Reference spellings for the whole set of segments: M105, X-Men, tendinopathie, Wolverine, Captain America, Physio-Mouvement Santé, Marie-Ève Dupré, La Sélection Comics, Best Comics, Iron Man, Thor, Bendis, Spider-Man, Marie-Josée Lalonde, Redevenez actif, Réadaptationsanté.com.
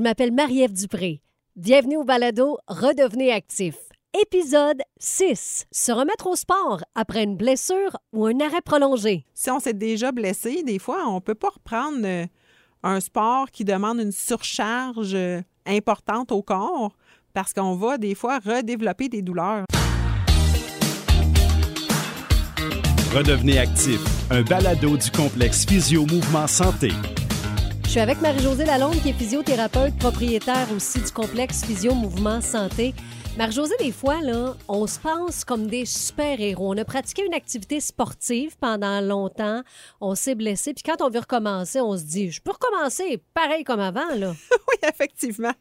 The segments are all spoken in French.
je m'appelle Marie-Ève Dupré. Bienvenue au balado Redevenez actif. Épisode 6. Se remettre au sport après une blessure ou un arrêt prolongé. Si on s'est déjà blessé, des fois, on ne peut pas reprendre un sport qui demande une surcharge importante au corps parce qu'on va des fois redévelopper des douleurs. Redevenez actif, un balado du complexe Physio-Mouvement Santé. Je suis avec Marie-Josée Lalonde, qui est physiothérapeute, propriétaire aussi du complexe Physio-Mouvement Santé. Marie-Josée, des fois, là, on se pense comme des super-héros. On a pratiqué une activité sportive pendant longtemps, on s'est blessé, puis quand on veut recommencer, on se dit « Je peux recommencer pareil comme avant, là. » Oui, effectivement.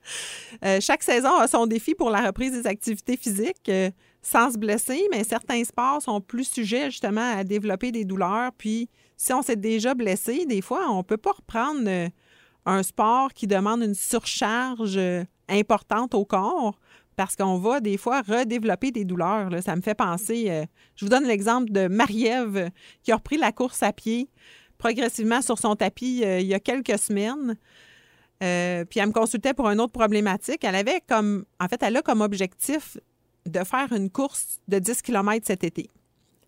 Chaque saison a son défi pour la reprise des activités physiques. Sans se blesser, mais certains sports sont plus sujets justement à développer des douleurs. Puis, si on s'est déjà blessé, des fois, on ne peut pas reprendre un sport qui demande une surcharge importante au corps parce qu'on va des fois redévelopper des douleurs. Là, ça me fait penser, je vous donne l'exemple de Marie-Ève qui a repris la course à pied progressivement sur son tapis il y a quelques semaines. Puis, elle me consultait pour une autre problématique. Elle a comme objectif de faire une course de 10 km cet été.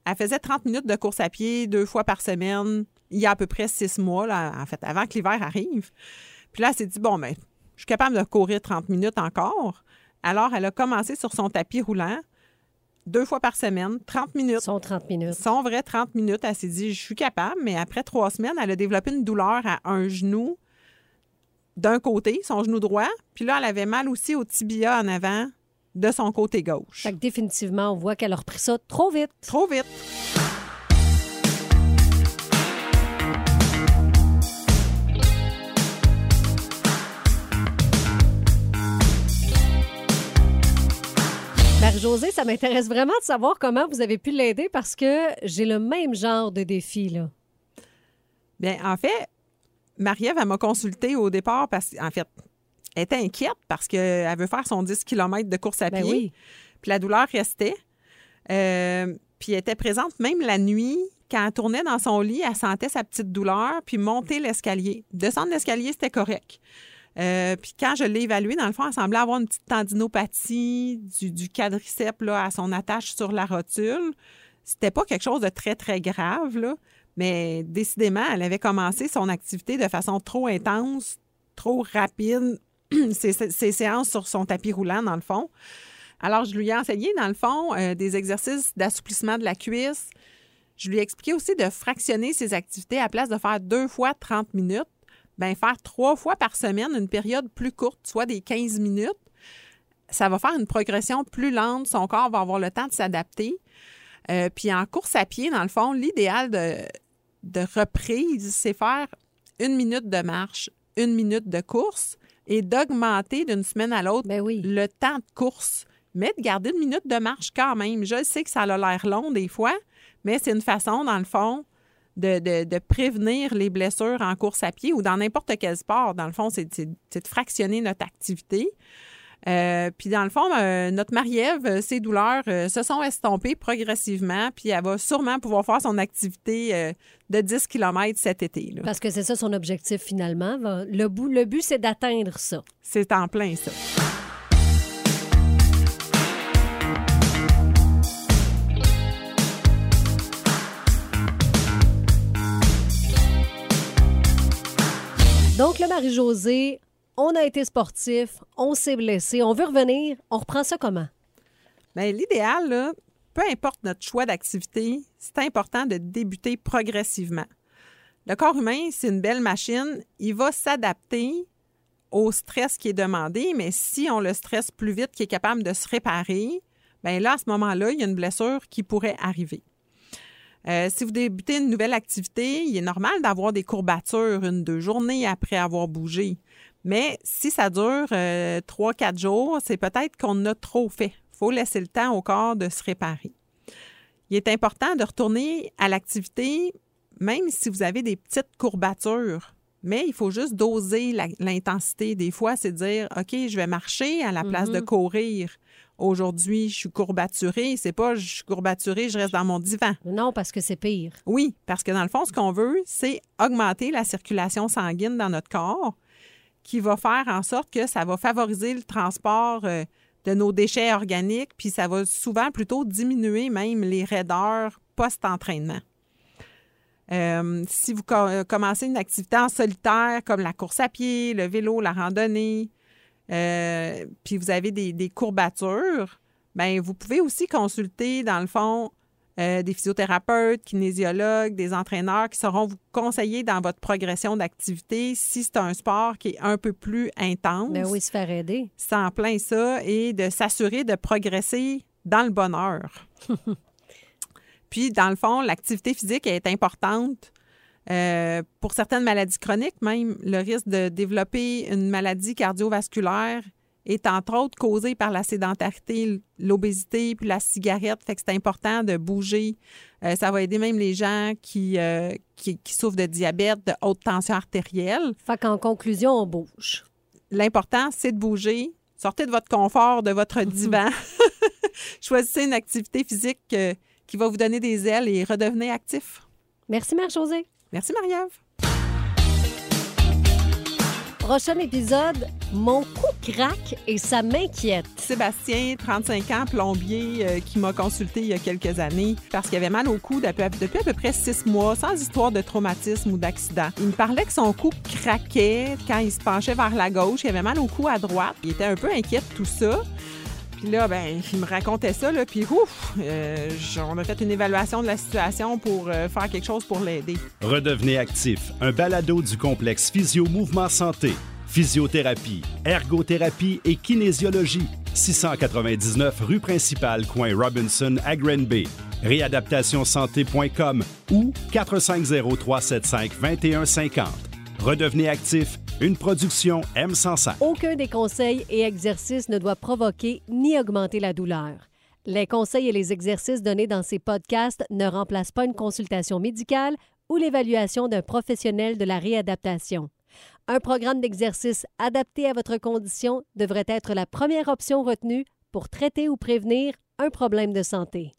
Elle faisait 30 minutes de course à pied 2 fois par semaine, il y a à peu près 6 mois, là, en fait, avant que l'hiver arrive. Puis là, elle s'est dit, bon, bien, je suis capable de courir 30 minutes encore. Alors, elle a commencé sur son tapis roulant 2 fois par semaine, 30 minutes. Son 30 minutes. Son vrai 30 minutes. Elle s'est dit, je suis capable, mais après 3 semaines, elle a développé une douleur à un genou d'un côté, son genou droit. Puis là, elle avait mal aussi au tibia en avant, de son côté gauche. Fait que définitivement, on voit qu'elle a repris ça trop vite. Trop vite. Marie-Josée, ça m'intéresse vraiment de savoir comment vous avez pu l'aider parce que j'ai le même genre de défi, là. Bien, en fait, Marie-Ève, elle m'a consultée au départ parce qu'en fait, elle était inquiète parce qu'elle veut faire son 10 km de course à pied. Oui. Puis la douleur restait. Puis elle était présente même la nuit. Quand elle tournait dans son lit, elle sentait sa petite douleur, puis monter l'escalier. Descendre l'escalier, c'était correct. Puis quand je l'ai évaluée, dans le fond, elle semblait avoir une petite tendinopathie du quadriceps là, à son attache sur la rotule. C'était pas quelque chose de très, très grave, là. Mais décidément, elle avait commencé son activité de façon trop intense, trop rapide. Ses séances sur son tapis roulant, dans le fond. Alors, je lui ai enseigné, dans le fond, des exercices d'assouplissement de la cuisse. Je lui ai expliqué aussi de fractionner ses activités. À la place de faire 2 fois 30 minutes, bien, faire 3 fois par semaine une période plus courte, soit des 15 minutes. Ça va faire une progression plus lente. Son corps va avoir le temps de s'adapter. Puis en course à pied, dans le fond, l'idéal de reprise, c'est faire 1 minute de marche, 1 minute de course, et d'augmenter d'une semaine à l'autre le temps de course, mais de garder 1 minute de marche quand même. Je sais que ça a l'air long des fois, mais c'est une façon, dans le fond, de prévenir les blessures en course à pied ou dans n'importe quel sport. Dans le fond, c'est de fractionner notre activité. Puis dans le fond, notre Marie-Ève, ses douleurs se sont estompées progressivement, puis elle va sûrement pouvoir faire son activité de 10 km cet été, là. Parce que c'est ça son objectif finalement. Le but, c'est d'atteindre ça. C'est en plein ça. Donc le Marie-Josée, on a été sportif, on s'est blessé, on veut revenir, on reprend ça comment? Bien, l'idéal, là, peu importe notre choix d'activité, c'est important de débuter progressivement. Le corps humain, c'est une belle machine, il va s'adapter au stress qui est demandé, mais si on le stresse plus vite qu'il est capable de se réparer, bien là, à ce moment-là, il y a une blessure qui pourrait arriver. Si vous débutez une nouvelle activité, il est normal d'avoir des courbatures 1-2 journées après avoir bougé. Mais si ça dure 3-4 jours, c'est peut-être qu'on a trop fait. Il faut laisser le temps au corps de se réparer. Il est important de retourner à l'activité, même si vous avez des petites courbatures. Mais il faut juste doser l'intensité. Des fois, c'est dire, OK, je vais marcher à la place de courir. Aujourd'hui, je suis courbaturée. C'est pas je suis courbaturée, je reste dans mon divan. Non, parce que c'est pire. Oui, parce que dans le fond, ce qu'on veut, c'est augmenter la circulation sanguine dans notre corps, qui va faire en sorte que ça va favoriser le transport de nos déchets organiques, puis ça va souvent plutôt diminuer même les raideurs post-entraînement. Si vous commencez une activité en solitaire comme la course à pied, le vélo, la randonnée, puis vous avez des courbatures, bien, vous pouvez aussi consulter, dans le fond, des physiothérapeutes, kinésiologues, des entraîneurs qui sauront vous conseiller dans votre progression d'activité si c'est un sport qui est un peu plus intense. Bien oui, se faire aider. C'est en plein ça et de s'assurer de progresser dans le bonne heure. Puis, dans le fond, l'activité physique est importante pour certaines maladies chroniques même. Le risque de développer une maladie cardiovasculaire est entre autres causé par la sédentarité, l'obésité puis la cigarette. Fait que c'est important de bouger. Ça va aider même les gens qui souffrent de diabète, de haute tension artérielle. Fait qu'en conclusion, on bouge. L'important, c'est de bouger. Sortez de votre confort, de votre divan. Choisissez une activité physique qui va vous donner des ailes et redevenez actif. Merci, Marie-Josée. Merci, Marie-Ève. Prochain épisode, mon cou craque et ça m'inquiète. Sébastien, 35 ans, plombier, qui m'a consulté il y a quelques années parce qu'il avait mal au cou depuis à peu près 6 mois, sans histoire de traumatisme ou d'accident. Il me parlait que son cou craquait quand il se penchait vers la gauche. Il avait mal au cou à droite. Il était un peu inquiet de tout ça. Puis là, ben, il me racontait ça, là, puis ouf, on a fait une évaluation de la situation pour faire quelque chose pour l'aider. Redevenez actif, un balado du complexe Physio-Mouvement Santé. Physiothérapie, ergothérapie et kinésiologie. 699 rue principale, coin Robinson à Green Bay. Réadaptationsanté.com ou 450-375-2150. Redevenez actif. Une production M105. Aucun des conseils et exercices ne doit provoquer ni augmenter la douleur. Les conseils et les exercices donnés dans ces podcasts ne remplacent pas une consultation médicale ou l'évaluation d'un professionnel de la réadaptation. Un programme d'exercice adapté à votre condition devrait être la première option retenue pour traiter ou prévenir un problème de santé.